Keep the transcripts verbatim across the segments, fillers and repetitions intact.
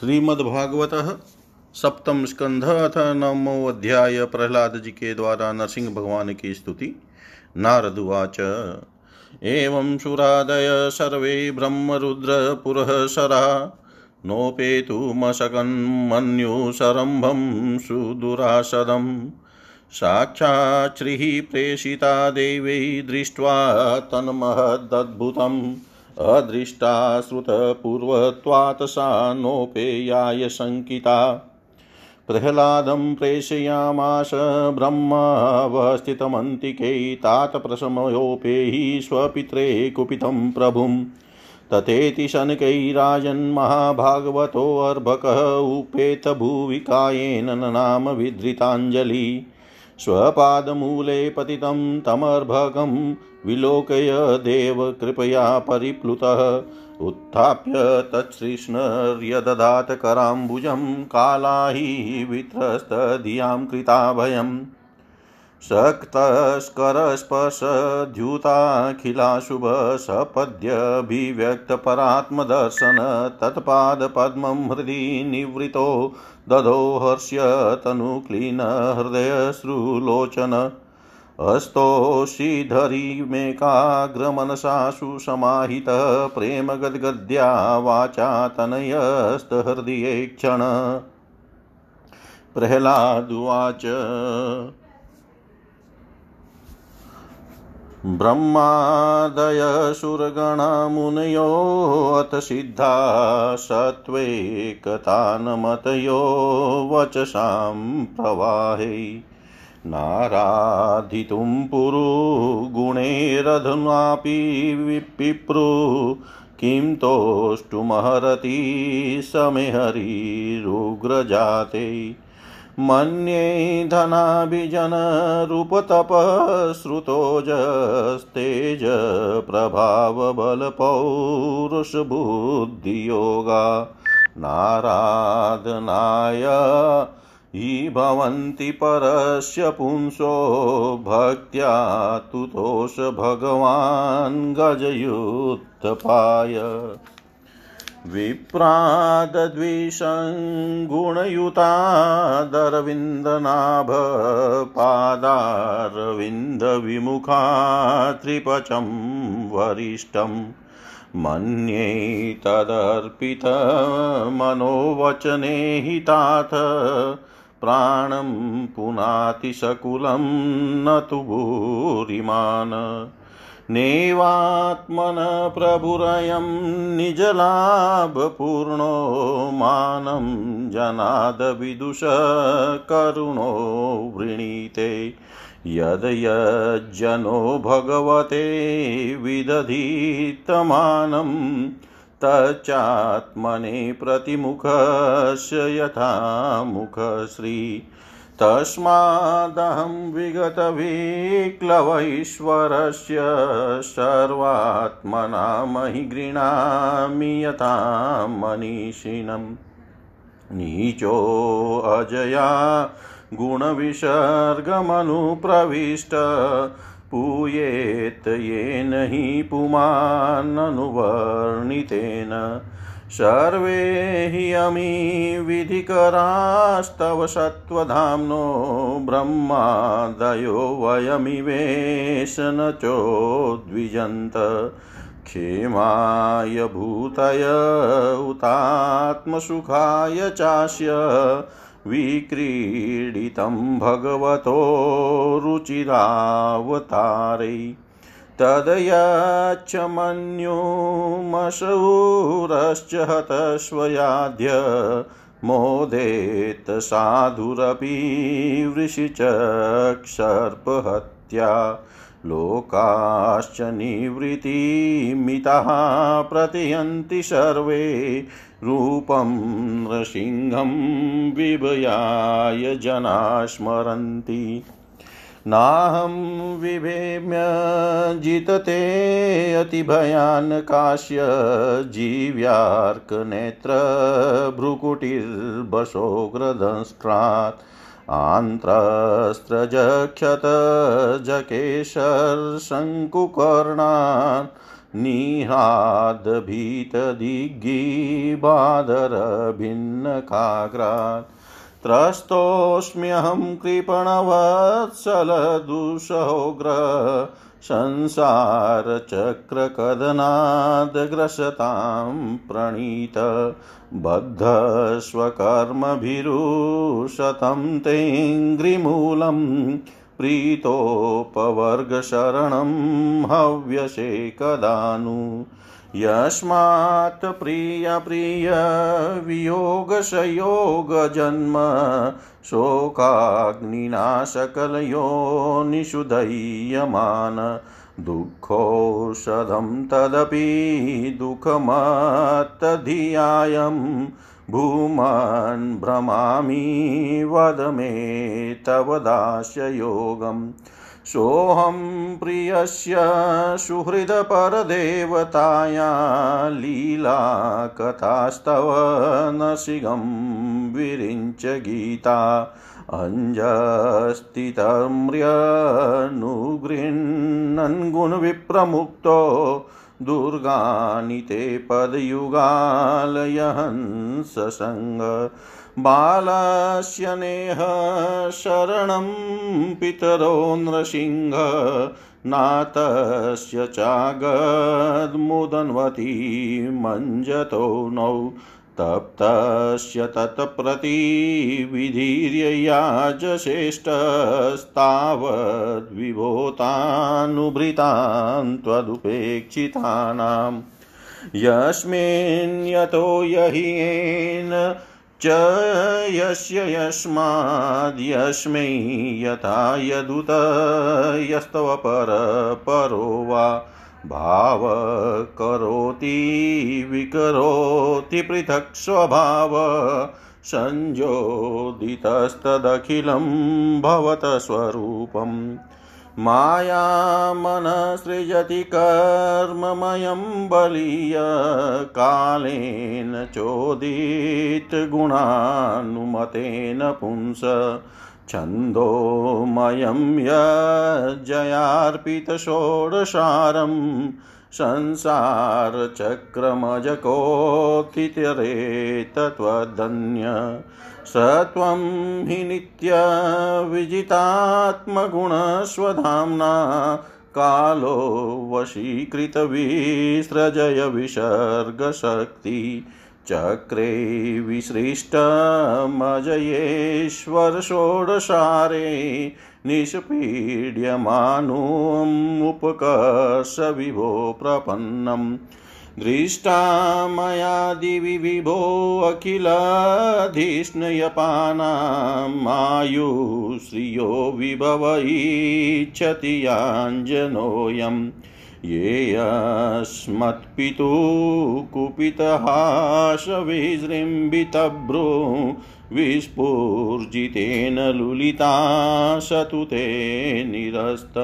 श्रीमद् भागवत सप्तम स्कंध अथ नवमो अध्याय प्रहलाद जी के द्वारा नरसिंह भगवान की स्तुति। नारद उवाच एवं सुरादय सर्वे ब्रह्म रुद्र पुरःसरा नोपेतुमशकन्मन्युसरम्भं सुदुरासदं साक्षात् श्रीः प्रेषिता देवी दृष्ट्वा तन्महदद्भुतम् अदृष्टा श्रुतपूर्वत्वात् सा नोपेयाय शङ्किता। प्रहलादं प्रेषयामास ब्रह्मावस्थितमन्तिके तात प्रशमयोपेहि स्वपित्रे कुपितं प्रभुं। तथेति शनकैराजन्महाभागवतो अर्भकः उपेत भुविकायेन ननाम विधृताञ्जलि। स्वपादमूले पतितं तमर्भकं विलोकय देव कृपया परिप्लुतः। उत्थाप्य तच्छृष्णर्यददात कराम्बुजं कालाहि वित्रस्तधियां कृताभयं। शक्तस्करस्पर्शद्युताखिलाशुभ सपद्यभिव्यक्तपरात्मदर्शन तत्पादपद्मं हृदि निवृतो ददो हर्ष्य तनुक्लीन हृदयश्रुलोचन। अस्तोषिधरीमेकाग्रमनसा सुसमाहितः प्रेम गद्गद्या वाचा तनयस्तहृदये क्षण। प्रहलादुवाच ब्रह्मादय सुरगणा मुनयो अथ सिद्धा सत्वेकतानमतयो वचसां प्रवाहे। नाराधितुं पुरु गुणैरधुनापि विपिप्रु किं तोष्टुमहरति समेहरिरुग्रजाते। मन्ये धनाभिजनरूपतपश्रुतोजस्तेज प्रभावबलपौरुषबुद्धियोगा नाराधनाय ई भवन्ति परस्य पुंसो भक्त्या तुतोष भगवान् गजयुत्थपाय। विप्रादद्विषङ्गुणयुतादरविन्दनाभ पादारविन्दविमुखा त्रिपचं वरिष्ठम्। मन्ये तदर्पितमनोवचने हिताथ प्राणं पुनाति सकुलं न तु भूरिमान्। नैवात्मन प्रभुरयं निजलाभपूर्णो मानं जनाद विदुष करुणो वृणीते। यद यज्जनो भगवते विदधीतमानं तच्चात्मने प्रतिमुखस्य यथा मुखश्री। तस्मादहं विगतविक्लवैश्वरस्य सर्वात्मना महि गृह्णामि यथा मनीषिणं। नीचो अजया गुणविसर्गमनुप्रविष्ट पूयेत येन हि पुमाननुवर्णितेन। सर्वे हि अमी विधिकरास्तव सत्त्वधाम्नो ब्रह्मादयो वयमिवेश न चोद्विजन्त। क्षेमाय भूताय उतात्मसुखाय चास्य विक्रीडितं भगवतो रुचिरावतारे। तदयाच्च मन्युमशूरश्च हतस्वयाद्य मोदेत साधुरपि वृषिचक्षर्पहत्या। लोकाश्च निवृत्तिमितः प्रतियन्ति सर्वे रूपं नृसिंहं विभयाय जना स्मरन्ति। नाहं विभेम्य जितते अतिभयान् काश्य जीव्यार्कनेत्र भ्रुकुटिर्वशोग्रदंस्त्रात्। आन्त्रस्त्रजक्षत जकेशर्शङ्कुकर्णान् निहाद भीत दिग्गी बादर भिन्न काग्रात त्रस्तोऽस्म्यहं कृपणवत्सल दुसहोग्रह संसार चक्र कदनाद ग्रसतां प्रणीत बद्ध स्वकर्म भिरुशतं तेऽङ्घ्रिमूलं प्रीतोपवर्गशरणं हव्यशेकदानु यस्मात् प्रिय प्रिय वियोगशयोग जन्म शोकाग्निना सकलयो निषुधयमान दुःखौषधं तदपि दुःखमत्तधियायं भूमन् भ्रमामि वद मे तव दास्य योगम् सोहम प्रियस्य सुहृद परदेवताया लीला कथास्तव नसिगं विरिंच गीता अंजस्तितम्र्यनुगृह्णन् गुण विप्रमुक्तो दुर्गानिते पदयुगालयहन् ससंग बालस्य नेह शरणं पितरो नृसिंह नाथस्य चागद्मुदन्वती मञ्जतो नौ तप्तस्य तत्प्रतिविधीर्य याजश्रेष्ठस्तावद्विभूतानुभृतान् त्वदुपेक्षितानां यस्मिन् यतो यहीन च यस्य यस्माद् यस्मै यथा यदुत यस्तव परपरो वा भाव करोति विकरोति पृथक् स्वभाव संयोदितस्तदखिलं भवत स्वरूपम् माया मनः सृजति कर्ममयं बलीय कालेन चोदित गुणानुमतेन पुंस छन्दोमयं यज्ञार्पित षोडशारं संसार चक्रमजकोतितिरेत त्वदन्य सत्वं हि नित्य विजितात्मगुणस्वधाम्ना कालो वशीकृत विसृजय विसर्गशक्ति चक्रे विसृष्टमजयेश्वर षोडशारे निष्पीड्यमानमुपकर्ष विभो प्रपन्नम् दृष्टा मया दिवि विभो अखिलाधिष्णयपानामायुश्रियो विभव इच्छति याञ्जनोऽयं ये यस्मत्पितु कुपितहास विजृम्भितभ्रू विस्फूर्जितेन लुलिता सतुते निरस्त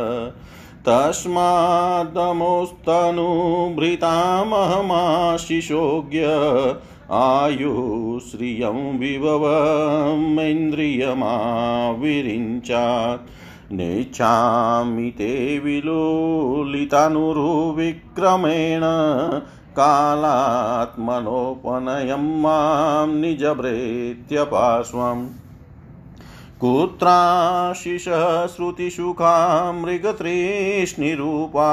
तस्मादमोस्तनुभृतामहमाशिषोज्ञ आयुश्रियं विभवमिन्द्रियमाविरिञ्चात् नेच्छामि ते विलोलितानुरुविक्रमेण कालात्मनोपनयं मां निजभृत्यपाश्वम् कुत्राशिषः श्रुतिसुखा मृगतृष्णिरूपा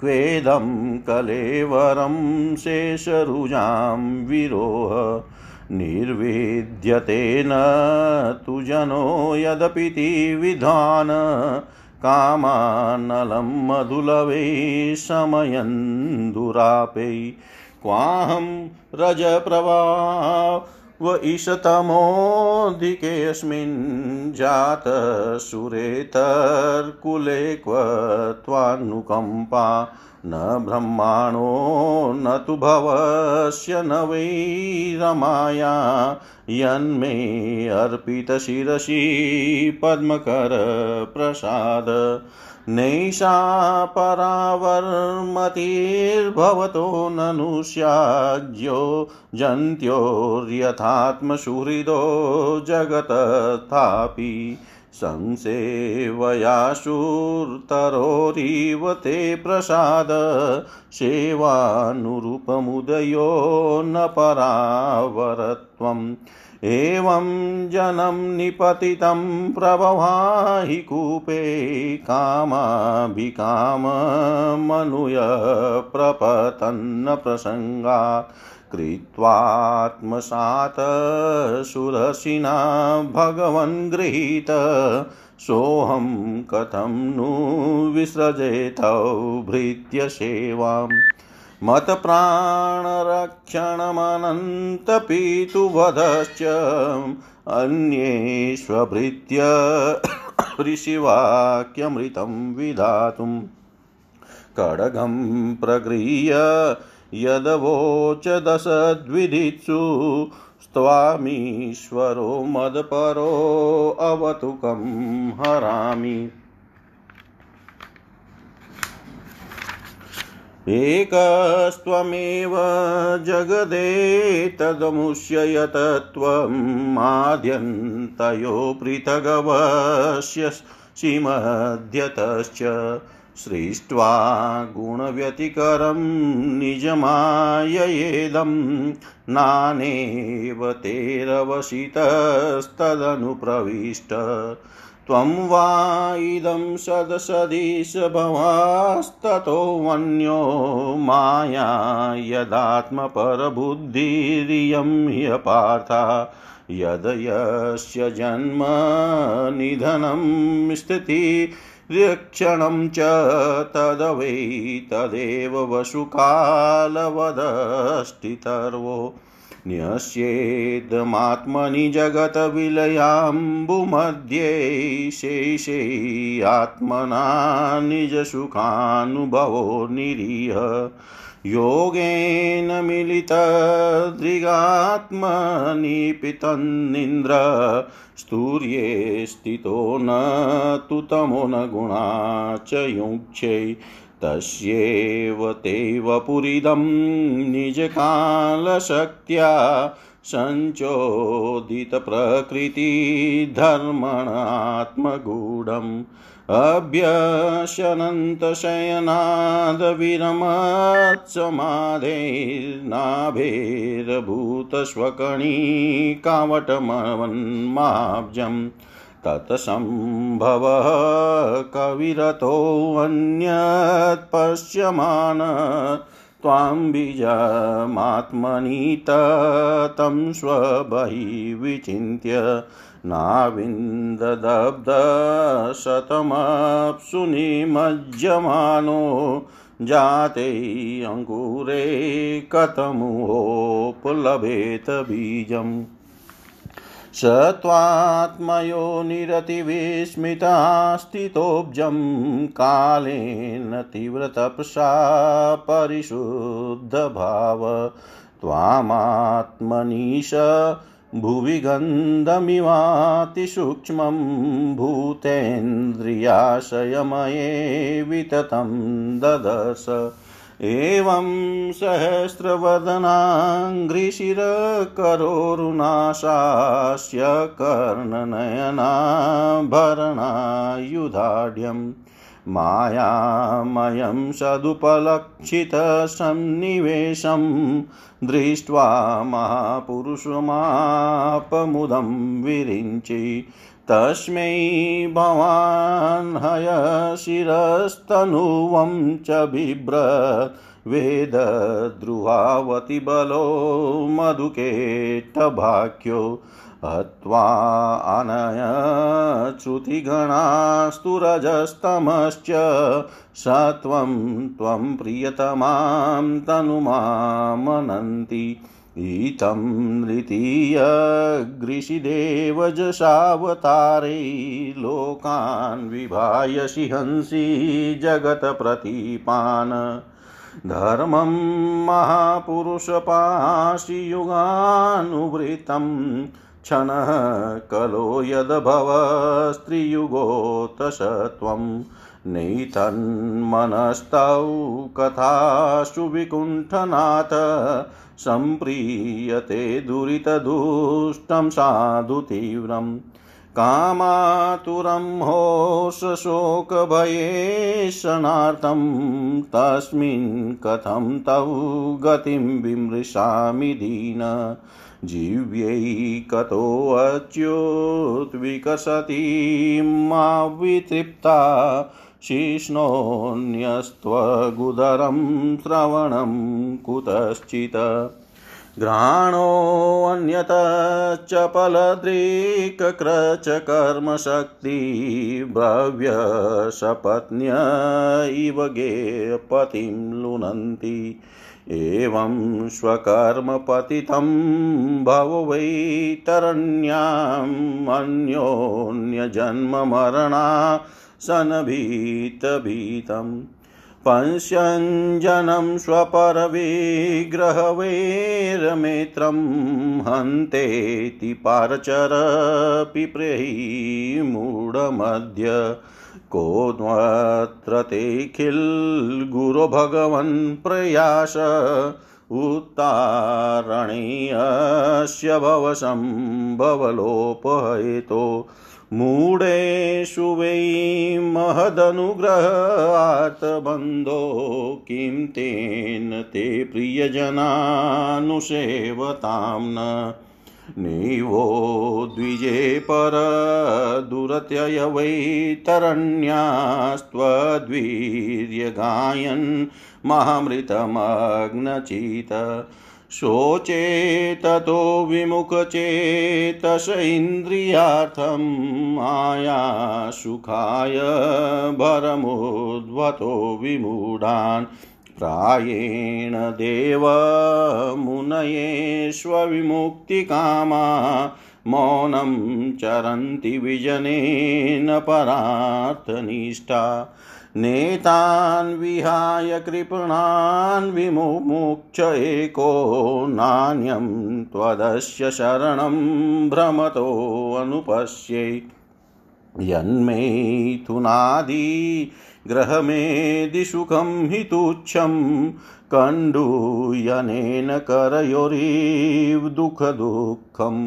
क्वेदं कलेवरं शेषरुजां विरोह निर्विद्यते न तु जनो यदपि विधान कामानलं मधुलवे शमयन् दुरापे क्वाहं रजप्रभा व ईशतमोऽधिकेऽस्मिन् जातः सुरेतर्कुले क्व त्वानुकम्पा न ब्रह्माणो न तु भवस्य न वै रमाया यन्मे अर्पितशिरसि पद्मकर प्रसाद नैषा परावर्मतिर्भवतो ननुष्याज्यो जन्त्योर्यथात्मसुहृदो जगतथापि संसेवयाशूर्तरोरीव ते प्रसाद सेवानुरूपमुदयो न परावरत्वम् एवं जनं निपतितं प्रभवाहि कूपे कामाभिकाममनुय प्रपतन्न प्रसंगा कृत्वात्मसात सुरसिना भगवन् गृहीत सोहं कथं नु विसृजेतौ भृत्य सेवाम् मत प्राणरक्षणमनन्त पीतुवधश्च अन्येष्वभृत्य ऋषिवाक्यमृतं विधातुं खड्गं प्रगृह्य यदवोच दशद्विदित्सु स्वामीश्वरो मदपरो अवतुकं हरामि। एकस्त्वमेव जगदेतदमुष्ययत त्वमाद्यन्तयो पृथगवस्य सीमध्यतश्च सृष्ट्वा गुणव्यतिकरं निजमाययेदं नानेव तेरवसितस्तदनुप्रविष्ट त्वं वा इदं सदसदीश भवास्ततो वन्यो माया यदात्मपरबुद्धिरियं ह्यपार्था यदयस्य जन्म निधनं स्थितिरक्षणं च तदवै तदेव वसुकालवदष्टितर्वो न्यस्येदमात्मनि जगत विलयाम्बु मध्ये शेषे आत्मना निजसुखानुभवो निरीह योगेन मिलितदृगात्मनिपितन्निन्द्र स्तूर्ये स्थितो न तु तमो न गुणा च युङ्क्षे तस्यैव तैव पुरीदं निजकालशक्त्या संचोदितप्रकृतिधर्मणात्मगूढम् अभ्यशनन्तशयनादविरमत्समाधेर्नाभेर्भूतश्वकणीकावटमन्माब्जम् तत्संभव कविरतो अन्यत् पश्यमान त्वां बीजमात्मनि तं स्वबहि विचिन्त्य नाविन्ददब्धशतमप्सु निमज्जमानो जाते अंगूरे कतमुपलभेत बीजम् सत्वात्मयो निरतिविस्मितास्तितोऽब्जं कालेन तीव्रतपसा परिशुद्धभाव त्वामात्मनीश भुवि गन्धमिवातिसूक्ष्मं भूतेन्द्रियाशयमये विततं ददस एवं सहस्रवदनाङ्घ्रिशिरकरोरुणाशास्य कर्णनयनाभरणायुधाढ्यं मायामयं सदुपलक्षितसन्निवेशं दृष्ट्वा महापुरुषमापमुदं विरिञ्चि तस्मै भवान् हयशिरस्तनुवं च बिभ्रत् वेदद्रुहावति बलो मधुकेटभाख्यो हत्वा अनय श्रुतिगणास्तु रजस्तमश्च सत्वं त्वं प्रियतमां तनुमामनन्ति इतं नृतीय गृषिदेवजसावतारे लोकान् विभायसि हंसि जगत प्रतीपान् धर्मं महापुरुषपाशि युगानुवृतं क्षणः कलो यद्भव स्त्रियुगोतसत्वम् नैतन्मनस्तौ कथासु विकुण्ठनाथ संप्रीयते दुरितदुष्टं साधु तीव्रं कामातुरं होश शोक भये शनार्थं तस्मिन् कथं तव गतिं विमृशामि दीन जीव्यै कतो अच्युत विकसति मा वितृप्ता शिष्णोऽन्यस्त्वगुदरं श्रवणं कुतश्चित् घ्राणो अन्यतश्च फलदृक्कृचकर्मशक्ति भव्यसपत्न्य इव गे पतिं लुनन्ति एवं स्वकर्म पतितं भव वै तरण्याम् अन्योन्यजन्ममरणा सनभीतभीतम् पंस्यञ्जनं स्वपरविग्रहवैरमित्रं हन्तेति पारचरपिप्रेहि मूढमध्य कोऽत्र तेऽखिल गुरो भगवन् प्रयास उत्तारणीयस्य भवसंभवलोपहेतो मूढेषु वै महदनुग्रहात् बन्धो किं तेन ते प्रियजनानुसेवतां न नैवो द्विजे परदुरत्यय वै तरण्यास्त्वद्वीर्य गायन् महामृतमग्नचित शोचेततो विमुखचेतस इन्द्रियार्थं माया सुखाय भरमुद्वतो विमूढान् प्रायेण देव मुनये स्वविमुक्तिकामा मौनं चरन्ति विजनेन परार्थनिष्ठा नेतान् विहाय कृपणान् विमुक्ष एको नान्यं त्वदस्य शरणं भ्रमतो अनुपश्ये यन्मे तुनादि ग्रहमेदि सुखं हि तुच्छं कण्डूयनेन करयोरिव दुःख दुःखम्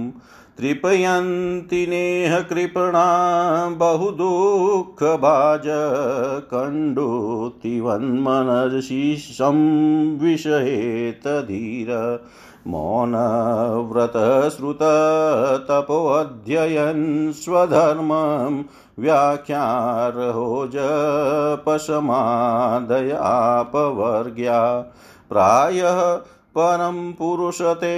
तृपयन्ति नेह कृपणा बहु दुःख भाज कण्डूतिवन्मनर्षिषं विषयेत धीर मौनव्रत श्रुत तपोऽध्ययन् स्वधर्मं व्याख्यारहो जपसमादय आपवर्ग्या प्रायः परं पुरुषते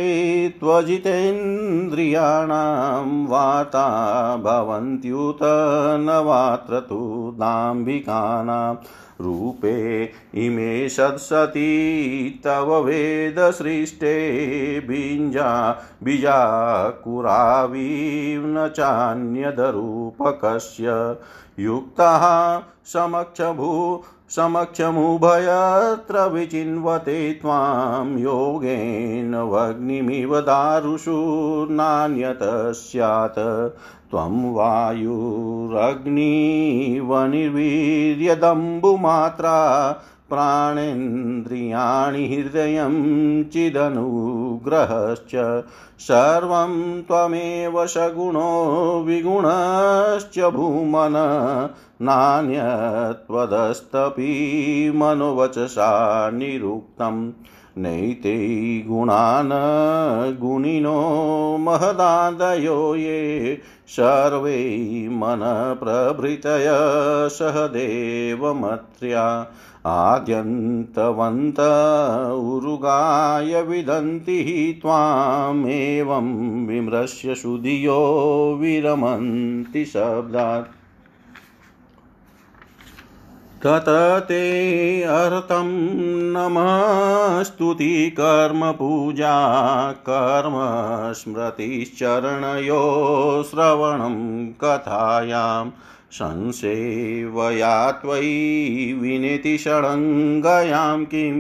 त्वजितेन्द्रियाणां वाता भवन्त्युत न वात्र तु दाम्भिकानां रूपे इमे सत्सति तव वेदसृष्टे बीजा बीजाकुरावीव न चान्यदरूपकस्य युक्तः समक्षभू समक्षमुभयत्र विचिन्वते त्वां योगेन वग्निमिव दारुषु नान्यत स्यात् त्वं वायुरग्निवनिर्वीर्यदम्बुमात्रा प्राणेन्द्रियाणि हृदयं चिदनुग्रहश्च सर्वं त्वमेव सगुणो विगुणश्च भूमन नान्यत्वदस्तपि मनोवचसा निरुक्तं नैते गुणान् गुणिनो महदादयो ये सर्वे मनप्रभृतय सहदेवमत्र्या आद्यन्तवन्त उरुगाय विदन्ति त्वामेवं विमृश्य सुधियो विरमन्ति शब्दात् ततते अर्थं नमस्तुति कर्म पूजा कर्म स्मृतिश्चरणयो श्रवणं कथायां संसेवया त्वयि विनिति षडङ्गयां किं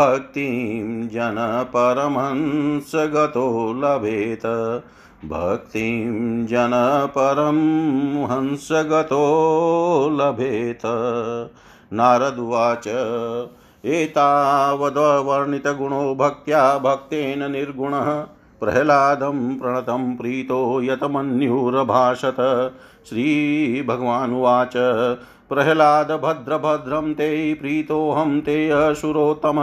भक्तिं जनपरमंस गतो लभेत भक्तिं जन परं हंसगतो लभेत। नारद उवाच एतावद्वर्णितगुणो भक्त्या भक्तेन निर्गुणः प्रहलादं प्रणतं प्रीतो यतमन्युरभाषत। श्रीभगवानुवाच प्रहलाद भद्र भद्रं ते प्रीतोऽहं ते असुरोत्तम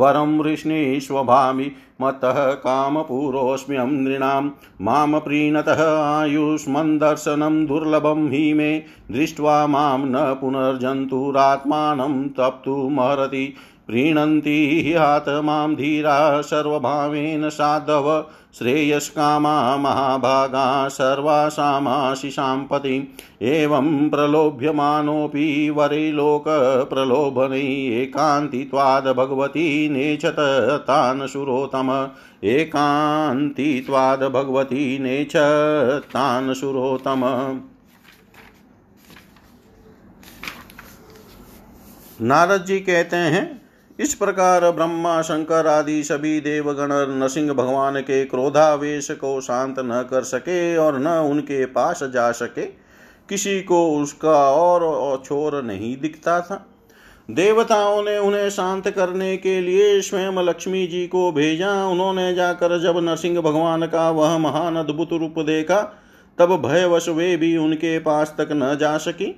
वरं वृष्णीष्वभामि मतः कामपूरोऽस्म्यहं नृणां मां प्रीणतः आयुष्मन् दर्शनं दुर्लभं हि मे दृष्ट्वा मां न पुनर्जन्तुरात्मानं तप्तुमर्हति। प्रीणन्ति आत्मां धीरा सर्वभावेन साधव श्रेयस्कामा महाभागा सर्वासामाशिषां पतिं। एवं प्रलोभ्यमानोऽपि वरैलोक प्रलोभने एकान्तित्वाद् भगवती नेच्छत तान् सुरोत्तम। एकान्तित्वाद् भगवती नेच्छत तान् सुरोत्तम। नारद जी कहते हैं, इस प्रकार ब्रह्मा शंकर आदि सभी देवगण नरसिंह भगवान के क्रोधावेश को शांत न कर सके और न उनके पास जा सके। किसी को उसका और छोर नहीं दिखता था। देवताओं ने उन्हें शांत करने के लिए स्वयं लक्ष्मी जी को भेजा। उन्होंने जाकर जब नरसिंह भगवान का वह महान अद्भुत रूप देखा तब भयवश वे भी उनके पास तक न जा सकी।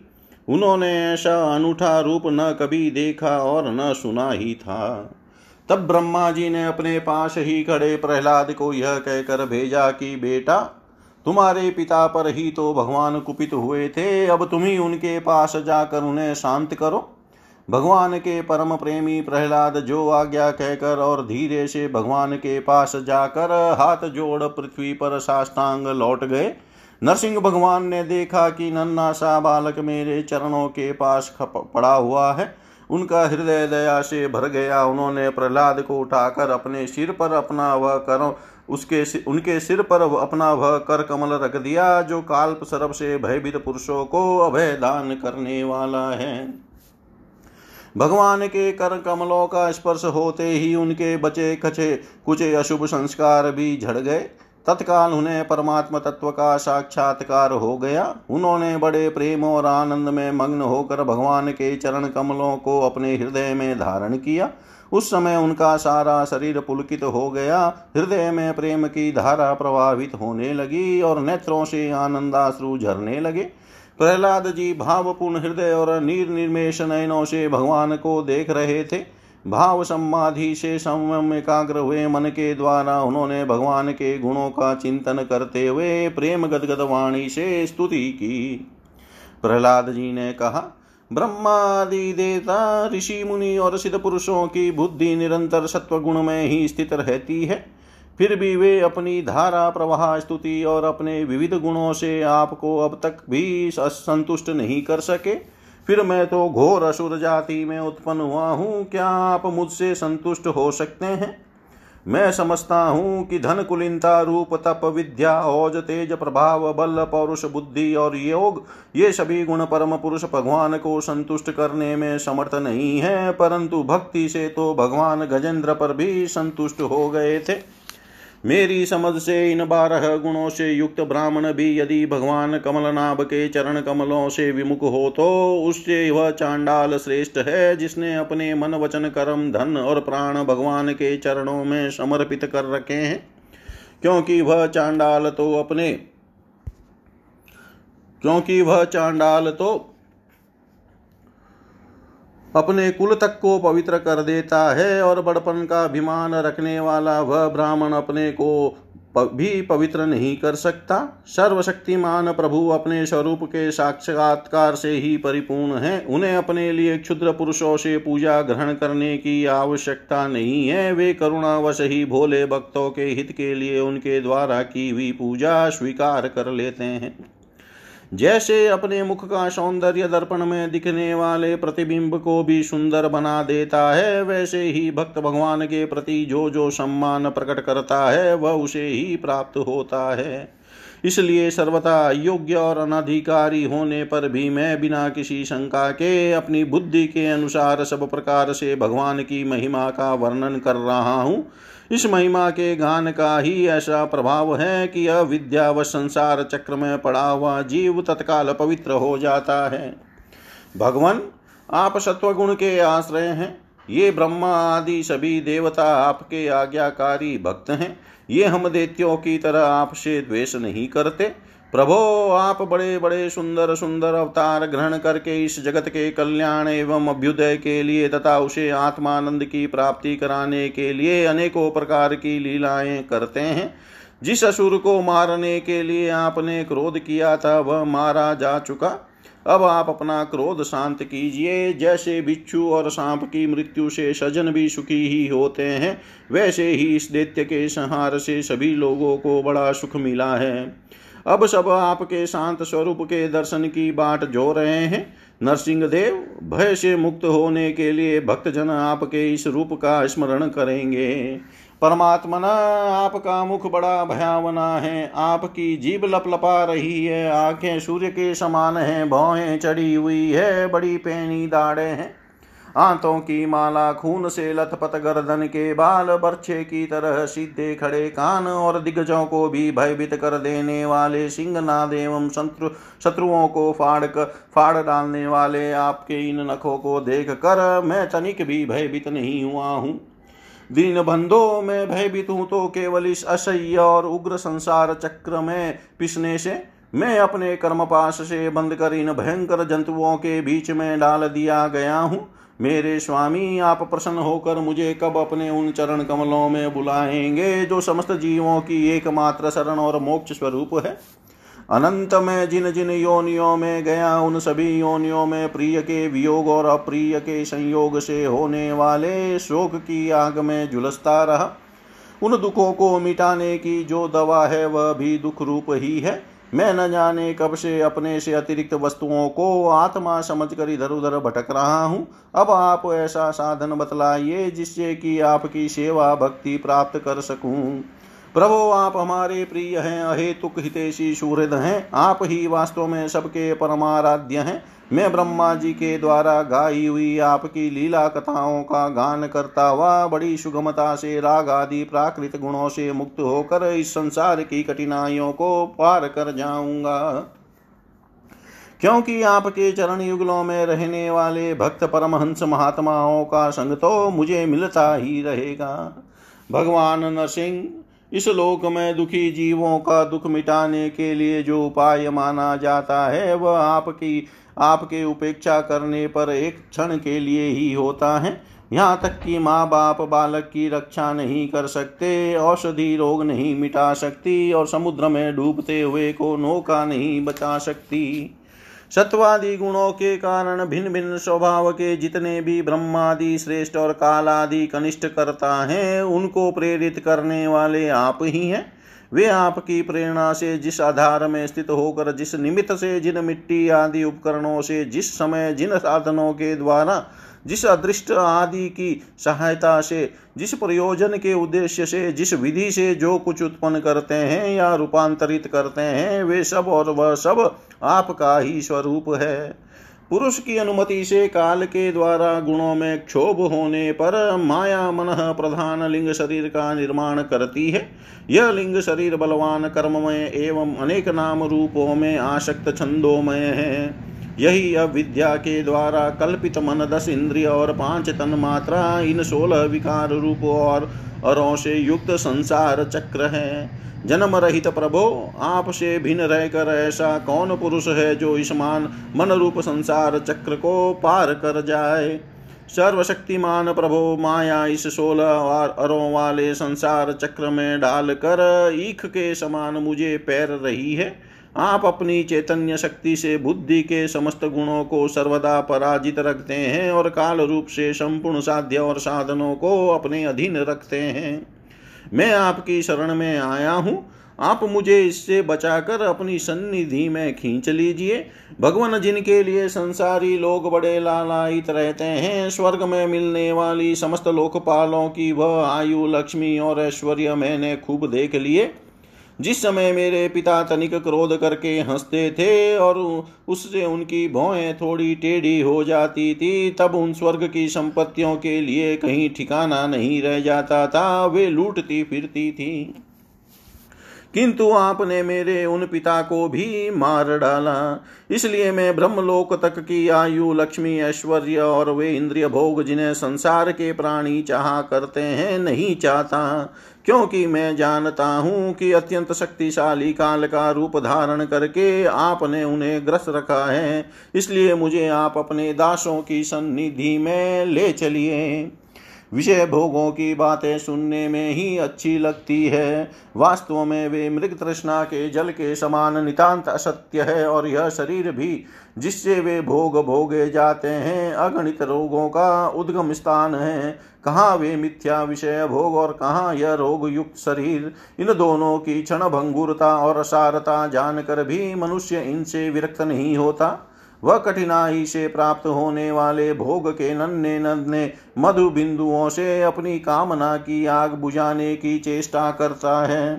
उन्होंने ऐसा अनूठा रूप न कभी देखा और न सुना ही था। तब ब्रह्मा जी ने अपने पास ही खड़े प्रहलाद को यह कहकर भेजा कि बेटा, तुम्हारे पिता पर ही तो भगवान कुपित हुए थे। अब तुम ही उनके पास जाकर उन्हें शांत करो। भगवान के परम प्रेमी प्रहलाद जो आज्ञा कहकर और धीरे से भगवान के पास जाकर हाथ जोड़ पृथ्वी पर साष्टांग लौट गए। नरसिंह भगवान ने देखा कि नन्हा सा बालक मेरे चरणों के पास पड़ा हुआ है। उनका हृदय दया से भर गया। उन्होंने प्रहलाद को उठाकर अपने सिर पर अपना वह कर उसके उनके सिर पर अपना वह कर कमल रख दिया जो काल्प सर्प से भयभीत पुरुषों को अभय दान करने वाला है। भगवान के कर कमलों का स्पर्श होते ही उनके बचे खचे कुचे अशुभ संस्कार भी झड़ गए। तत्काल उन्हें परमात्मा तत्व का साक्षात्कार हो गया। उन्होंने बड़े प्रेम और आनंद में मग्न होकर भगवान के चरण कमलों को अपने हृदय में धारण किया। उस समय उनका सारा शरीर पुलकित हो गया। हृदय में प्रेम की धारा प्रवाहित होने लगी और नेत्रों से आनंदाश्रु झरने लगे। प्रहलाद जी भावपूर्ण हृदय और निर्निमेष नयनों से भगवान को देख रहे थे। भाव समाधि से संयम एकाग्र हुए मन के द्वारा उन्होंने भगवान के गुणों का चिंतन करते हुए प्रेम गदगद वाणी से स्तुति की। प्रहलाद जी ने कहा, ब्रह्मादि देवता ऋषि मुनि और सिद्ध पुरुषों की बुद्धि निरंतर सत्वगुण में ही स्थित रहती है। फिर भी वे अपनी धारा प्रवाह स्तुति और अपने विविध गुणों से आपको अब तक भी संतुष्ट नहीं कर सके। फिर मैं तो घोर असुर जाति में उत्पन्न हुआ हूँ। क्या आप मुझसे संतुष्ट हो सकते हैं? मैं समझता हूँ कि धन कुलीनता रूप तप विद्या औज तेज प्रभाव बल पौरुष बुद्धि और योग ये सभी गुण परम पुरुष भगवान को संतुष्ट करने में समर्थ नहीं है, परंतु भक्ति से तो भगवान गजेंद्र पर भी संतुष्ट हो गए थे। मेरी समझ से इन बारह गुणों से युक्त ब्राह्मण भी यदि भगवान कमलनाभ के चरण कमलों से विमुख हो तो उससे वह चांडाल श्रेष्ठ है जिसने अपने मन वचन कर्म धन और प्राण भगवान के चरणों में समर्पित कर रखे हैं। क्योंकि वह चांडाल तो अपने क्योंकि वह चांडाल तो अपने कुल तक को पवित्र कर देता है और बड़पन का अभिमान रखने वाला वह ब्राह्मण अपने को भी पवित्र नहीं कर सकता। सर्वशक्तिमान प्रभु अपने स्वरूप के साक्षात्कार से ही परिपूर्ण हैं। उन्हें अपने लिए क्षुद्र पुरुषों से पूजा ग्रहण करने की आवश्यकता नहीं है। वे करुणावश ही भोले भक्तों के हित के लिए उनके द्वारा की हुई पूजा स्वीकार कर लेते हैं। जैसे अपने मुख का सौंदर्य दर्पण में दिखने वाले प्रतिबिंब को भी सुंदर बना देता है, वैसे ही भक्त भगवान के प्रति जो जो सम्मान प्रकट करता है वह उसे ही प्राप्त होता है। इसलिए सर्वथा योग्य और अनाधिकारी होने पर भी मैं बिना किसी शंका के अपनी बुद्धि के अनुसार सब प्रकार से भगवान की महिमा का वर्णन कर रहा हूँ। इस महिमा के गान का ही ऐसा प्रभाव है कि अविद्या व संसार चक्र में पड़ा हुआ जीव तत्काल पवित्र हो जाता है। भगवान, आप सत्वगुण के आश्रय हैं। ये ब्रह्मा आदि सभी देवता आपके आज्ञाकारी भक्त हैं। ये हम दैत्यों की तरह आपसे द्वेष नहीं करते। प्रभो, आप बड़े बड़े सुंदर सुंदर अवतार ग्रहण करके इस जगत के कल्याण एवं अभ्युदय के लिए तथा उसे आत्मानंद की प्राप्ति कराने के लिए अनेकों प्रकार की लीलाएं करते हैं। जिस असुर को मारने के लिए आपने क्रोध किया था वह मारा जा चुका। अब आप अपना क्रोध शांत कीजिए। जैसे बिच्छू और सांप की मृत्यु से सज्जन भी सुखी ही होते हैं, वैसे ही इस दैत्य के संहार से सभी लोगों को बड़ा सुख मिला है। अब सब आपके शांत स्वरूप के दर्शन की बाट जो रहे हैं। नरसिंह देव, भय से मुक्त होने के लिए भक्तजन आपके इस रूप का स्मरण करेंगे। परमात्मना, आपका मुख बड़ा भयावना है, आपकी जीभ लपलपा रही है, आंखें सूर्य के समान हैं, भौहें चढ़ी हुई है, बड़ी पैनी दाढ़े हैं, आंतों की माला खून से लथपथ, गर्दन के बाल बर्छे की तरह सीधे खड़े, कान और दिग्गजों को भी भयभीत कर देने वाले, सिंहनाद एवं शत्रु शत्रुओं को फाड़ कर फाड़ डालने वाले आपके इन नखों को देख कर मैं तनिक भी भयभीत नहीं हुआ हूँ। दीन बंधो, मैं भयभीत हूँ तो केवल इस असह्य और उग्र संसार चक्र में पिसने से। मैं अपने कर्मपाश से बंध कर इन भयंकर जंतुओं के बीच में डाल दिया गया हूँ। मेरे स्वामी, आप प्रसन्न होकर मुझे कब अपने उन चरण कमलों में बुलाएंगे जो समस्त जीवों की एकमात्र शरण और मोक्ष स्वरूप है। अनंत में जिन जिन योनियों में गया, उन सभी योनियों में प्रिय के वियोग और अप्रिय के संयोग से होने वाले शोक की आग में झुलसता रहा। उन दुखों को मिटाने की जो दवा है वह भी दुख रूप ही है। मैं न जाने कब से अपने से अतिरिक्त वस्तुओं को आत्मा समझकर इधर उधर भटक रहा हूँ। अब आप ऐसा साधन बतलाइए जिससे कि आपकी सेवा भक्ति प्राप्त कर सकूँ। प्रभो, आप हमारे प्रिय हैं, अहेतुक हितेशी सूहृद हैं, आप ही वास्तव में सबके परमाराध्य हैं। मैं ब्रह्मा जी के द्वारा गाई हुई आपकी लीला कथाओं का गान करता हुआ बड़ी सुगमता से राग आदि प्राकृत गुणों से मुक्त होकर इस संसार की कठिनाइयों को पार कर जाऊंगा, क्योंकि आपके चरण युगलों में रहने वाले भक्त परमहंस महात्माओं का संग तो मुझे मिलता ही रहेगा। भगवान नरसिंह, इस लोक में दुखी जीवों का दुख मिटाने के लिए जो उपाय माना जाता है वह आपकी आपके उपेक्षा करने पर एक क्षण के लिए ही होता है। यहाँ तक कि माँ बाप बालक की रक्षा नहीं कर सकते, औषधि रोग नहीं मिटा सकती और समुद्र में डूबते हुए को नौका नहीं बचा सकती। सत्वादि गुणों के कारण भिन्न भिन्न स्वभाव के जितने भी ब्रह्मादि श्रेष्ठ और कालादि कनिष्ठ कर्ता हैं, उनको प्रेरित करने वाले आप ही हैं। वे आपकी प्रेरणा से जिस आधार में स्थित होकर, जिस निमित्त से, जिन मिट्टी आदि उपकरणों से, जिस समय, जिन साधनों के द्वारा, जिस अदृष्ट आदि की सहायता से, जिस प्रयोजन के उद्देश्य से, जिस विधि से जो कुछ उत्पन्न करते हैं या रूपांतरित करते हैं, वे सब और वह सब आपका ही स्वरूप है। पुरुष की अनुमति से काल के द्वारा गुणों में क्षोभ होने पर माया मन प्रधान लिंग शरीर का निर्माण करती है। यह लिंग शरीर बलवान, कर्ममय एवं अनेक नाम रूपों में आसक्त, छंदोमय है। यही अविद्या के द्वारा कल्पित मन, दस इंद्रिय और पांच तन मात्रा, इन सोलह विकार रूप और अरों से युक्त संसार चक्र है। जन्म रहित प्रभो, आपसे भिन्न रहकर ऐसा कौन पुरुष है जो इस मान मन रूप संसार चक्र को पार कर जाए। सर्वशक्तिमान प्रभो, माया इस सोलह अरों वाले संसार चक्र में डालकर ईख के समान मुझे पैर रही है। आप अपनी चैतन्य शक्ति से बुद्धि के समस्त गुणों को सर्वदा पराजित रखते हैं और काल रूप से संपूर्ण साध्य और साधनों को अपने अधीन रखते हैं। मैं आपकी शरण में आया हूँ, आप मुझे इससे बचाकर अपनी सन्निधि में खींच लीजिए। भगवान, जिनके लिए संसारी लोग बड़े लालायित रहते हैं, स्वर्ग में मिलने वाली समस्त लोकपालों की वह आयु, लक्ष्मी और ऐश्वर्य मैंने खूब देख लिए। जिस समय मेरे पिता तनिक क्रोध करके हंसते थे और उससे उनकी भौहें थोड़ी टेढ़ी हो जाती थी, तब उन स्वर्ग की संपत्तियों के लिए कहीं ठिकाना नहीं रह जाता था, वे लूटती फिरती थी। किंतु आपने मेरे उन पिता को भी मार डाला, इसलिए मैं ब्रह्मलोक तक की आयु, लक्ष्मी, ऐश्वर्य और वे इंद्रिय भोग जिन्हें संसार के प्राणी चाहा करते हैं नहीं चाहता, क्योंकि मैं जानता हूँ कि अत्यंत शक्तिशाली काल का रूप धारण करके आपने उन्हें ग्रस्त रखा है। इसलिए मुझे आप अपने दासों की सन्निधि में ले चलिए। विषय भोगों की बातें सुनने में ही अच्छी लगती है, वास्तव में वे मृग तृष्णा के जल के समान नितांत असत्य है, और यह शरीर भी जिससे वे भोग भोगे जाते हैं अगणित रोगों का उद्गम स्थान है। कहाँ वे मिथ्या विषय भोग और कहाँ यह रोग युक्त शरीर, इन दोनों की क्षण भंगुरता और असारता जानकर भी मनुष्य इनसे विरक्त नहीं होता। वह कठिनाई से प्राप्त होने वाले भोग के नन्हे नन्हे मधु बिंदुओं से अपनी कामना की आग बुझाने की चेष्टा करता है।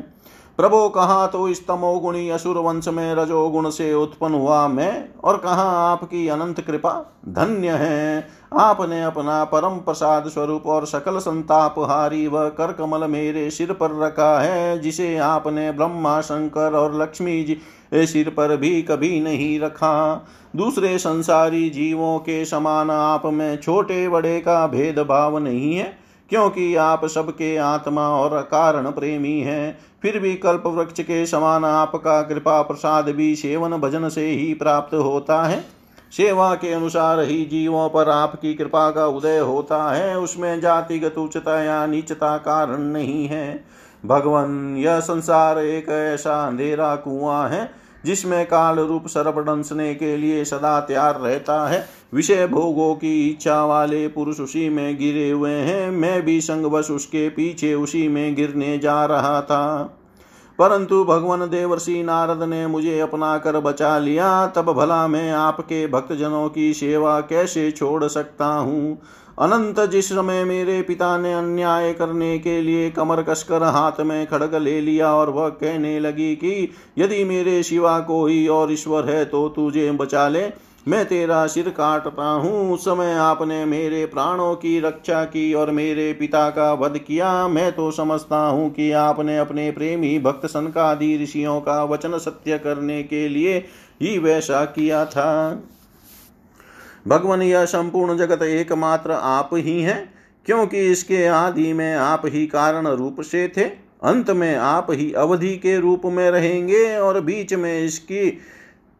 प्रभो, कहाँ तो इस तमोगुणी असुर वंश में रजोगुण से उत्पन्न हुआ मैं, और कहाँ आपकी अनंत कृपा। धन्य है आपने अपना परम प्रसाद स्वरूप और सकल संतापहारी वह कर कमल मेरे सिर पर रखा है, जिसे आपने ब्रह्मा, शंकर और लक्ष्मी जी सिर पर भी कभी नहीं रखा। दूसरे संसारी जीवों के समान आप में छोटे बड़े का भेदभाव नहीं है, क्योंकि आप सबके आत्मा और कारण प्रेमी हैं। फिर भी कल्प वृक्ष के समान आपका कृपा प्रसाद भी सेवन भजन से ही प्राप्त होता है। सेवा के अनुसार ही जीवों पर आपकी कृपा का उदय होता है, उसमें जातिगत उच्चता या नीचता कारण नहीं है। भगवान, यह संसार एक ऐसा अंधेरा कुआं है जिसमें काल रूप सर्प डंसने के लिए सदा तैयार रहता है। विषय भोगों की इच्छा वाले पुरुष उसी में गिरे हुए हैं। मैं भी संगवश उसके पीछे उसी में गिरने जा रहा था, परंतु भगवान देवर्षि नारद ने मुझे अपना कर बचा लिया। तब भला मैं आपके भक्तजनों की सेवा कैसे छोड़ सकता हूँ। अनंत, जिस समय मेरे पिता ने अन्याय करने के लिए कमर कसकर हाथ में खड्ग ले लिया और वह कहने लगी कि यदि मेरे शिवा कोई और ईश्वर है तो तुझे बचा ले, मैं तेरा सिर काटता हूँ, उस समय आपने मेरे प्राणों की रक्षा की और मेरे पिता का वध किया। मैं तो समझता हूँ कि आपने अपने प्रेमी भक्त सनकादि ऋषियों का वचन सत्य करने के लिए ही वैसा किया था। भगवान, यह संपूर्ण जगत एकमात्र आप ही हैं, क्योंकि इसके आदि में आप ही कारण रूप से थे, अंत में आप ही अवधि के रूप में रहेंगे, और बीच में इसकी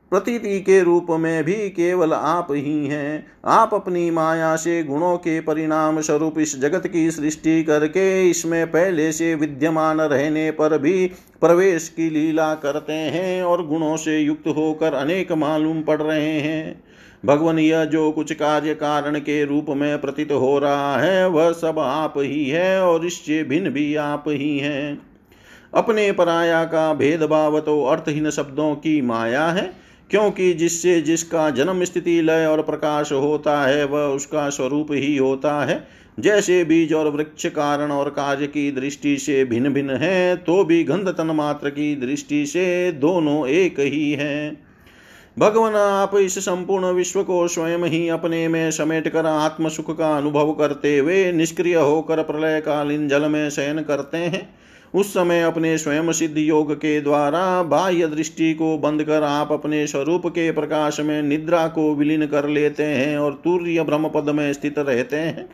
प्रतीति के रूप में भी केवल आप ही हैं। आप अपनी माया से गुणों के परिणाम स्वरूप इस जगत की सृष्टि करके इसमें पहले से विद्यमान रहने पर भी प्रवेश की लीला करते हैं और गुणों से युक्त होकर अनेक मालूम पड़ रहे हैं। भगवान, यह जो कुछ कार्य कारण के रूप में प्रतीत हो रहा है वह सब आप ही है, और इससे भिन्न भी आप ही हैं। अपने पराया का भेदभाव तो अर्थहीन शब्दों की माया है, क्योंकि जिससे जिसका जन्म, स्थिति, लय और प्रकाश होता है वह उसका स्वरूप ही होता है। जैसे बीज और वृक्ष कारण और कार्य की दृष्टि से भिन्न भिन्न है, तो भी गंध तन मात्र की दृष्टि से दोनों एक ही हैं। भगवान, आप इस संपूर्ण विश्व को स्वयं ही अपने में समेट कर आत्म सुख का अनुभव करते हुए निष्क्रिय होकर प्रलयकालीन जल में शयन करते हैं। उस समय अपने स्वयं सिद्ध योग के द्वारा बाह्य दृष्टि को बंद कर आप अपने स्वरूप के प्रकाश में निद्रा को विलीन कर लेते हैं और तूर्य ब्रह्मपद में स्थित रहते हैं।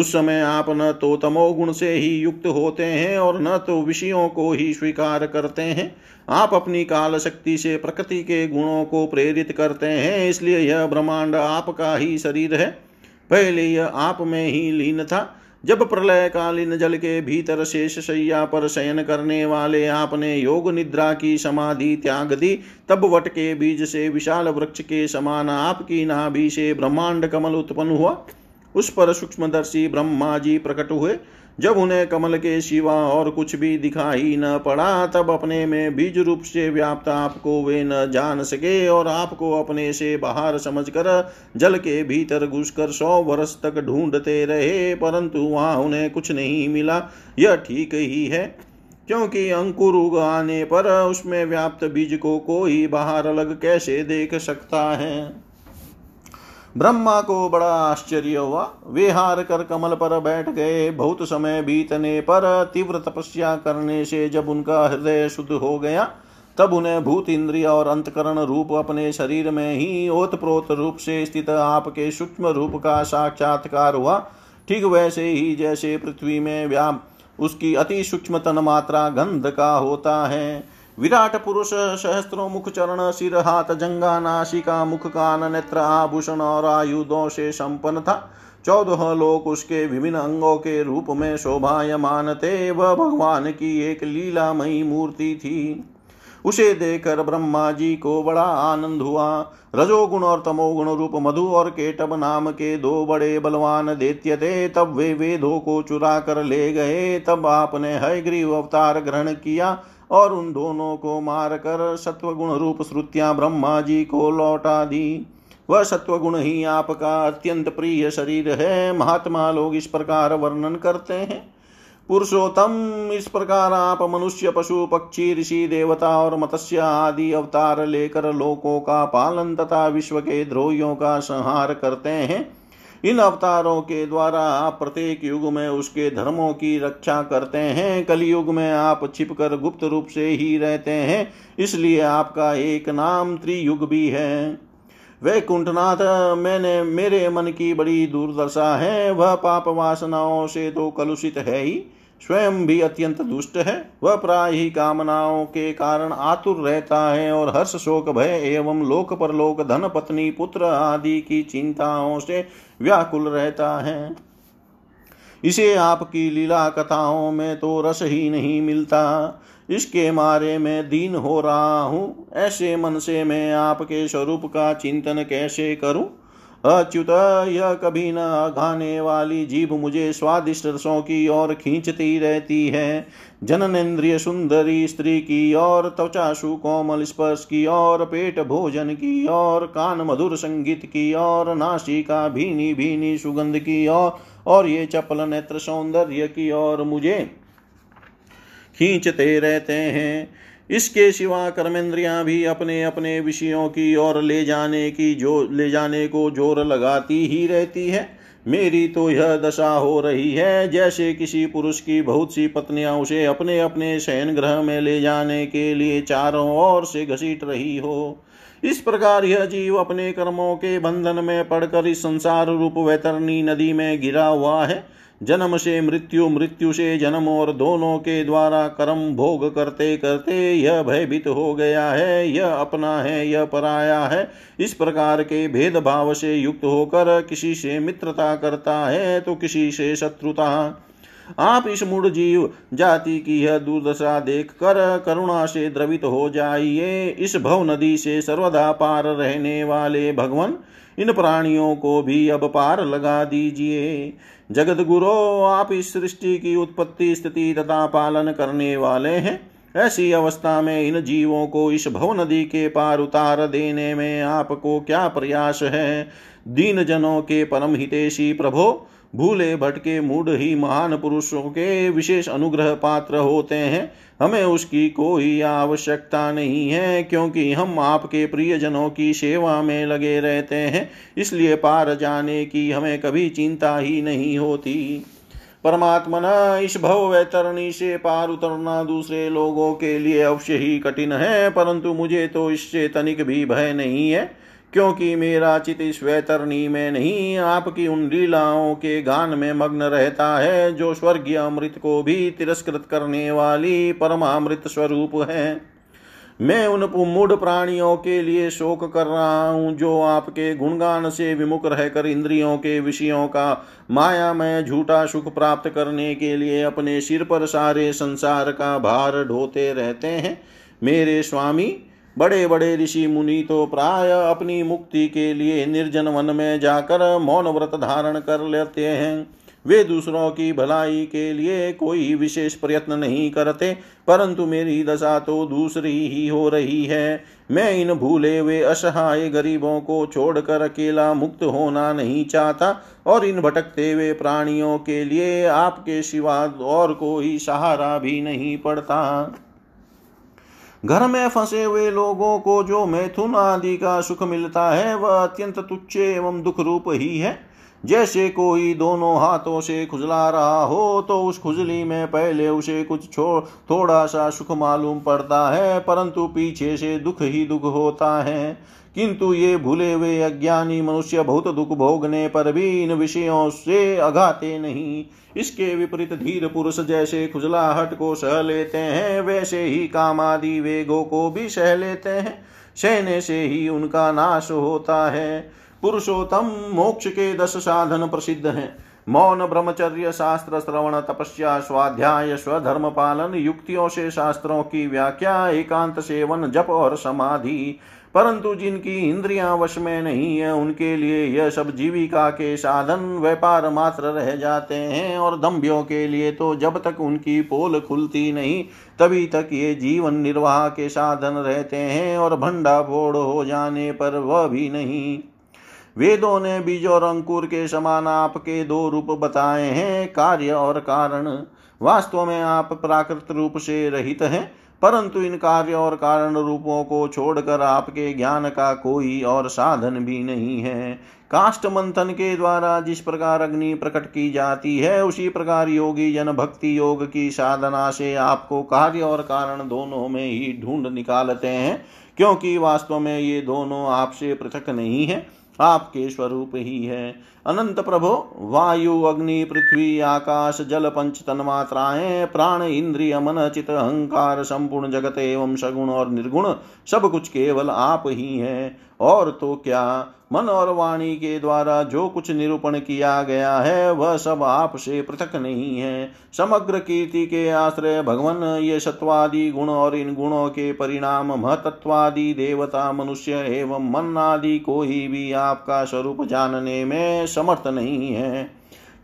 उस समय आप न तो तमोगुण से ही युक्त होते हैं और न तो विषयों को ही स्वीकार करते हैं। आप अपनी काल शक्ति से प्रकृति के गुणों को प्रेरित करते हैं, इसलिए यह ब्रह्मांड आपका ही शरीर है। पहले यह आप में ही लीन था। जब प्रलयकालीन जल के भीतर शेष शय्या पर शयन करने वाले आपने योग निद्रा की समाधि त्याग दी, तब वट के बीज से विशाल वृक्ष के समान आपकी नाभि से ब्रह्मांड कमल उत्पन्न हुआ। उस पर सूक्ष्मदर्शी ब्रह्मा जी प्रकट हुए। जब उन्हें कमल के सिवा और कुछ भी दिखाई न पड़ा, तब अपने में बीज रूप से व्याप्त आपको वे न जान सके और आपको अपने से बाहर समझकर जल के भीतर घुसकर सौ वर्ष तक ढूंढते रहे, परंतु वहाँ उन्हें कुछ नहीं मिला। यह ठीक ही है, क्योंकि अंकुर उग आने पर उसमें व्याप्त बीज को कोई बाहर अलग कैसे देख सकता है। ब्रह्मा को बड़ा आश्चर्य हुआ, वे हार कर कमल पर बैठ गए। बहुत समय बीतने पर तीव्र तपस्या करने से जब उनका हृदय शुद्ध हो गया, तब उन्हें भूत इंद्रिय और अंतकरण रूप अपने शरीर में ही ओतप्रोत रूप से स्थित आपके सूक्ष्म रूप का साक्षात्कार हुआ। ठीक वैसे ही जैसे पृथ्वी में व्याप्त उसकी अति सूक्ष्म तन मात्रा गंध का होता है। विराट पुरुष सहस्त्रों मुख, चरण, सिर, हाथ, जंगा, नासिका, मुख, कान, नेत्र, आभूषण और आयुधों से संपन्न था। चौदह लोक उसके विभिन्न अंगों के रूप में शोभायमान थे। वह भगवान की एक लीलामयी मूर्ति थी। उसे देखकर ब्रह्मा जी को बड़ा आनंद हुआ। रजोगुण और तमोगुण रूप मधु और केटब नाम के दो बड़े बलवान दैत्य थे। तब वे वेदों को चुरा कर ले गए। तब आपने हयग्रीव अवतार ग्रहण किया और उन दोनों को मारकर सत्वगुण रूप श्रुतियां ब्रह्मा जी को लौटा दी। वह सत्वगुण ही आपका अत्यंत प्रिय शरीर है। महात्मा लोग इस प्रकार वर्णन करते हैं। पुरुषोत्तम, इस प्रकार आप मनुष्य, पशु, पक्षी, ऋषि, देवता और मत्स्य आदि अवतार लेकर लोकों का पालन तथा विश्व के द्रोहियों का संहार करते हैं। इन अवतारों के द्वारा आप प्रत्येक युग में उसके धर्मों की रक्षा करते हैं। कलयुग में आप छिपकर गुप्त रूप से ही रहते हैं, इसलिए आपका एक नाम त्रियुग भी है। वैकुंठनाथ, मैंने मेरे मन की बड़ी दुर्दशा है। वह पाप वासनाओं से तो कलुषित है ही, स्वयं भी अत्यंत दुष्ट है। वह प्राय ही कामनाओं के कारण आतुर रहता है और हर्ष, शोक, भय एवं लोक परलोक, धन, पत्नी, पुत्र आदि की चिंताओं से व्याकुल रहता है। इसे आपकी लीला कथाओं में तो रस ही नहीं मिलता। इसके मारे मैं दीन हो रहा हूँ। ऐसे मन से मैं आपके स्वरूप का चिंतन कैसे करूँ? अच्युत, यह कभी न अघाने वाली जीभ मुझे स्वादिष्ट रसों की ओर खींचती रहती है। जननेन्द्रिय सुंदरी स्त्री की ओर, त्वचा सुकोमल स्पर्श की ओर, पेट भोजन की ओर, कान मधुर संगीत की ओर, नासिका भीनी भीनी सुगंध की ओर और ये चपल नेत्र सौंदर्य की ओर मुझे खींचते रहते हैं। इसके सिवा कर्मेंद्रियां भी अपने अपने विषयों की ओर ले जाने की जो ले जाने को जोर लगाती ही रहती है। मेरी तो यह दशा हो रही है जैसे किसी पुरुष की बहुत सी पत्नियां उसे अपने अपने शयन गृह में ले जाने के लिए चारों ओर से घसीट रही हो। इस प्रकार यह जीव अपने कर्मों के बंधन में पड़कर इस संसार रूप वैतरणी नदी में गिरा हुआ है। जन्म से मृत्यु, मृत्यु से जन्म और दोनों के द्वारा कर्म भोग करते करते यह भयभीत हो गया है। यह अपना है, यह पराया है, इस प्रकार के भेदभाव से युक्त होकर किसी से मित्रता करता है तो किसी से शत्रुता। आप इस मूढ़ जीव जाति की यह दुर्दशा देखकर करुणा से द्रवित हो जाइए। इस भव नदी से सर्वदा पार रहने वाले भगवान, इन प्राणियों को भी अब पार लगा दीजिए। जगत गुरो, आप इस सृष्टि की उत्पत्ति, स्थिति तथा पालन करने वाले हैं। ऐसी अवस्था में इन जीवों को इस भव नदी के पार उतार देने में आपको क्या प्रयास है? दीन जनों के परम हितेशी प्रभो, भूले भटके मूढ़ ही महान पुरुषों के विशेष अनुग्रह पात्र होते हैं। हमें उसकी कोई आवश्यकता नहीं है, क्योंकि हम आपके प्रियजनों की सेवा में लगे रहते हैं, इसलिए पार जाने की हमें कभी चिंता ही नहीं होती। परमात्मना, इस भव वैतरणी से पार उतरना दूसरे लोगों के लिए अवश्य ही कठिन है, परंतु मुझे तो इससे तनिक भी भय नहीं है, क्योंकि मेरा चित इस वैतरणी में नहीं, आपकी उन लीलाओं के गान में मग्न रहता है जो स्वर्गीय अमृत को भी तिरस्कृत करने वाली परमामृत स्वरूप है। मैं उन मूढ़ प्राणियों के लिए शोक कर रहा हूँ जो आपके गुणगान से विमुख रहकर इंद्रियों के विषयों का मायामय झूठा सुख प्राप्त करने के लिए अपने सिर पर सारे संसार का भार ढोते रहते हैं। मेरे स्वामी, बड़े बड़े ऋषि मुनि तो प्राय अपनी मुक्ति के लिए निर्जन वन में जाकर मौन व्रत धारण कर लेते हैं। वे दूसरों की भलाई के लिए कोई विशेष प्रयत्न नहीं करते, परंतु मेरी दशा तो दूसरी ही हो रही है। मैं इन भूले वे असहाय गरीबों को छोड़कर अकेला मुक्त होना नहीं चाहता और इन भटकते हुए प्राणियों के लिए आपके सिवा और कोई सहारा भी नहीं पड़ता। घर में फंसे हुए लोगों को जो मैथुन आदि का सुख मिलता है वह अत्यंत तुच्छ एवं दुख रूप ही है। जैसे कोई दोनों हाथों से खुजला रहा हो तो उस खुजली में पहले उसे कुछ छोड़ थोड़ा सा सुख मालूम पड़ता है, परंतु पीछे से दुख ही दुख होता है। किंतु ये भूले हुए अज्ञानी मनुष्य बहुत दुख भोगने पर भी इन विषयों से अघाते नहीं। इसके विपरीत धीर पुरुष जैसे खुजलाहट को सह लेते हैं वैसे ही कामादि वेगों को भी सह लेते हैं, सहने से ही उनका नाश होता है। पुरुषोत्तम, मोक्ष के दस साधन प्रसिद्ध हैं। मौन, ब्रह्मचर्य, शास्त्र श्रवण, तपस्या, स्वाध्याय, स्वधर्म पालन, युक्तियों से शास्त्रों की व्याख्या, एकांत सेवन, जप और समाधि। परंतु जिनकी इंद्रियां वश में नहीं है उनके लिए यह सब जीविका के साधन व्यापार मात्र रह जाते हैं, और दंभियों के लिए तो जब तक उनकी पोल खुलती नहीं तभी तक ये जीवन निर्वाह के साधन रहते हैं, और भंडा फोड़ हो जाने पर वह भी नहीं। वेदों ने बीज और अंकुर के समान आपके दो रूप बताए हैं, कार्य और कारण। वास्तव में आप प्राकृत रूप से रहित हैं, परंतु इन कार्य और कारण रूपों को छोड़कर आपके ज्ञान का कोई और साधन भी नहीं है। काष्ठ मंथन के द्वारा जिस प्रकार अग्नि प्रकट की जाती है उसी प्रकार योगी जन भक्ति योग की साधना से आपको कार्य और कारण दोनों में ही ढूंढ निकालते हैं, क्योंकि वास्तव में ये दोनों आपसे पृथक नहीं है, आपके स्वरूप ही है। अनंत प्रभो, वायु, अग्नि, पृथ्वी, आकाश, जल, पंच तन्मात्राएं, प्राण, इंद्रिय, मन, चित, अहंकार, संपूर्ण जगत एवं सगुण और निर्गुण सब कुछ केवल आप ही हैं। और तो क्या, मन और वाणी के द्वारा जो कुछ निरूपण किया गया है वह सब आपसे पृथक नहीं है। समग्र कीर्ति के आश्रय भगवन, ये सत्वादि गुण और इन गुणों के परिणाम महतत्वादि देवता, मनुष्य एवं मन आदि कोई भी आपका स्वरूप जानने में समर्थ नहीं है,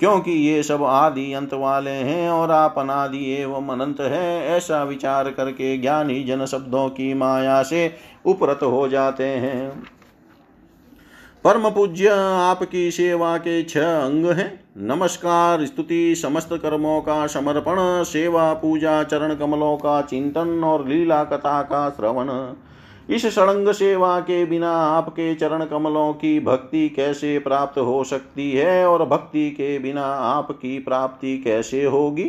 क्योंकि ये सब आदि अंत वाले हैं और आप अनादि एवं अनंत हैं। ऐसा विचार करके ज्ञानी जन शब्दों की माया से उपरत हो जाते हैं। परम पूज्य, आपकी सेवा के छह अंग हैं: नमस्कार, स्तुति, समस्त कर्मों का समर्पण, सेवा, पूजा, चरण कमलों का चिंतन और लीला कथा का श्रवण। इस षडंग सेवा के बिना आपके चरण कमलों की भक्ति कैसे प्राप्त हो सकती है, और भक्ति के बिना आपकी प्राप्ति कैसे होगी?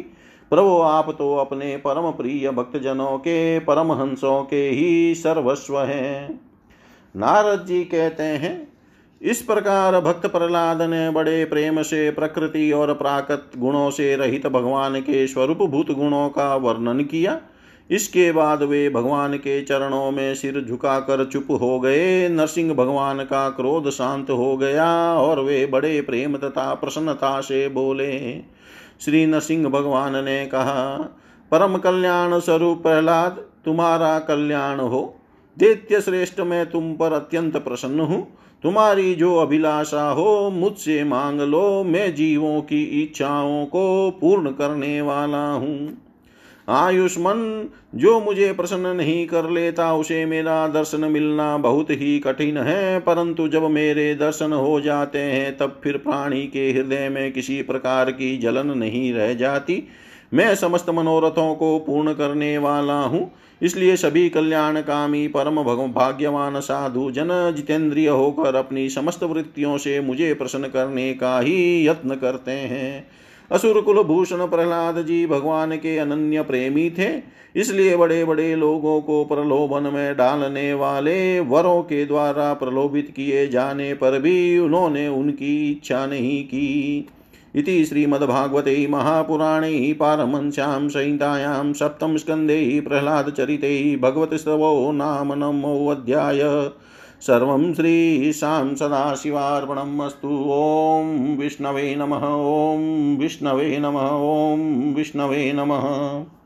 प्रभु, आप तो अपने परम प्रिय भक्तजनों के, परमहंसों के ही सर्वस्व हैं। नारद जी कहते हैं, इस प्रकार भक्त प्रहलाद ने बड़े प्रेम से प्रकृति और प्राकृत गुणों से रहित भगवान के स्वरूप भूत गुणों का वर्णन किया। इसके बाद वे भगवान के चरणों में सिर झुकाकर चुप हो गए। नरसिंह भगवान का क्रोध शांत हो गया और वे बड़े प्रेम तथा प्रसन्नता से बोले। श्री नरसिंह भगवान ने कहा, परम कल्याण स्वरूप प्रहलाद, तुम्हारा कल्याण हो। दैत्य श्रेष्ठ, मैं तुम पर अत्यंत प्रसन्न हूँ। तुम्हारी जो अभिलाषा हो मुझसे मांग लो, मैं जीवों की इच्छाओं को पूर्ण करने वाला हूँ। आयुष्मान, जो मुझे प्रसन्न नहीं कर लेता उसे मेरा दर्शन मिलना बहुत ही कठिन है, परंतु जब मेरे दर्शन हो जाते हैं तब फिर प्राणी के हृदय में किसी प्रकार की जलन नहीं रह जाती। मैं समस्त मनोरथों को पूर्ण करने वाला हूँ। इसलिए सभी कल्याणकामी परम भाग्यवान साधु जन जितेंद्रिय होकर अपनी समस्त वृत्तियों से मुझे प्रसन्न करने का ही यत्न करते हैं। असुर कुल भूषण प्रहलाद जी भगवान के अनन्य प्रेमी थे, इसलिए बड़े बड़े लोगों को प्रलोभन में डालने वाले वरों के द्वारा प्रलोभित किए जाने पर भी उन्होंने उनकी इच्छा नहीं की। इति श्रीमद् भागवते महापुराणे पारमहंस्यां संहितायां सप्तम स्कंधे प्रहलाद चरिते भगवत स्तवो नाम नमो अध्याय। सर्वं श्रीशां सदाशिवार्पणमस्तु। ओं विष्णवे नमः, ओं विष्णवे नमः, ओं विष्णवे नमः।